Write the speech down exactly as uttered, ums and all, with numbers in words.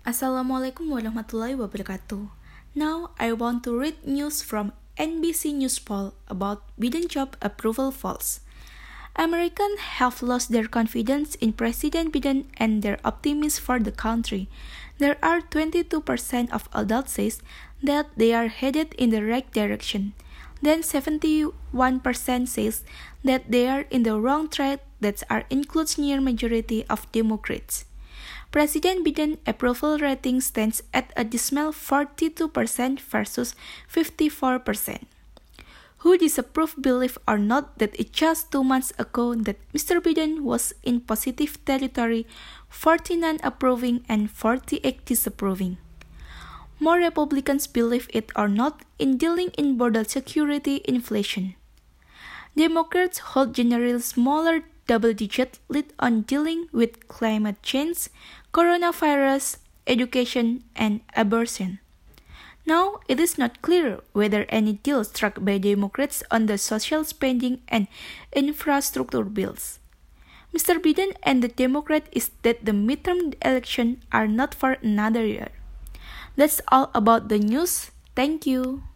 Assalamualaikum warahmatullahi wabarakatuh. Now I want to read news from N B C News poll about Biden job approval falls. Americans have lost their confidence in President Biden and their optimism for the country. There are twenty-two percent of adults says that they are headed in the right direction. Then seventy-one percent says that they are in the wrong track. That are includes near majority of Democrats. President Biden approval rating stands at a dismal forty-two percent versus fifty-four percent. Who disapprove believe or not that it just two months ago that Mister Biden was in positive territory, forty-nine approving and forty-eight disapproving. More Republicans believe it or not in dealing in border security inflation. Democrats hold generally smaller double-digit lead on dealing with climate change, coronavirus, education, and abortion. Now, it is not clear whether any deal struck by Democrats on the social spending and infrastructure bills. Mister Biden and the Democrat is that the midterm election are not for another year. That's all about the news. Thank you.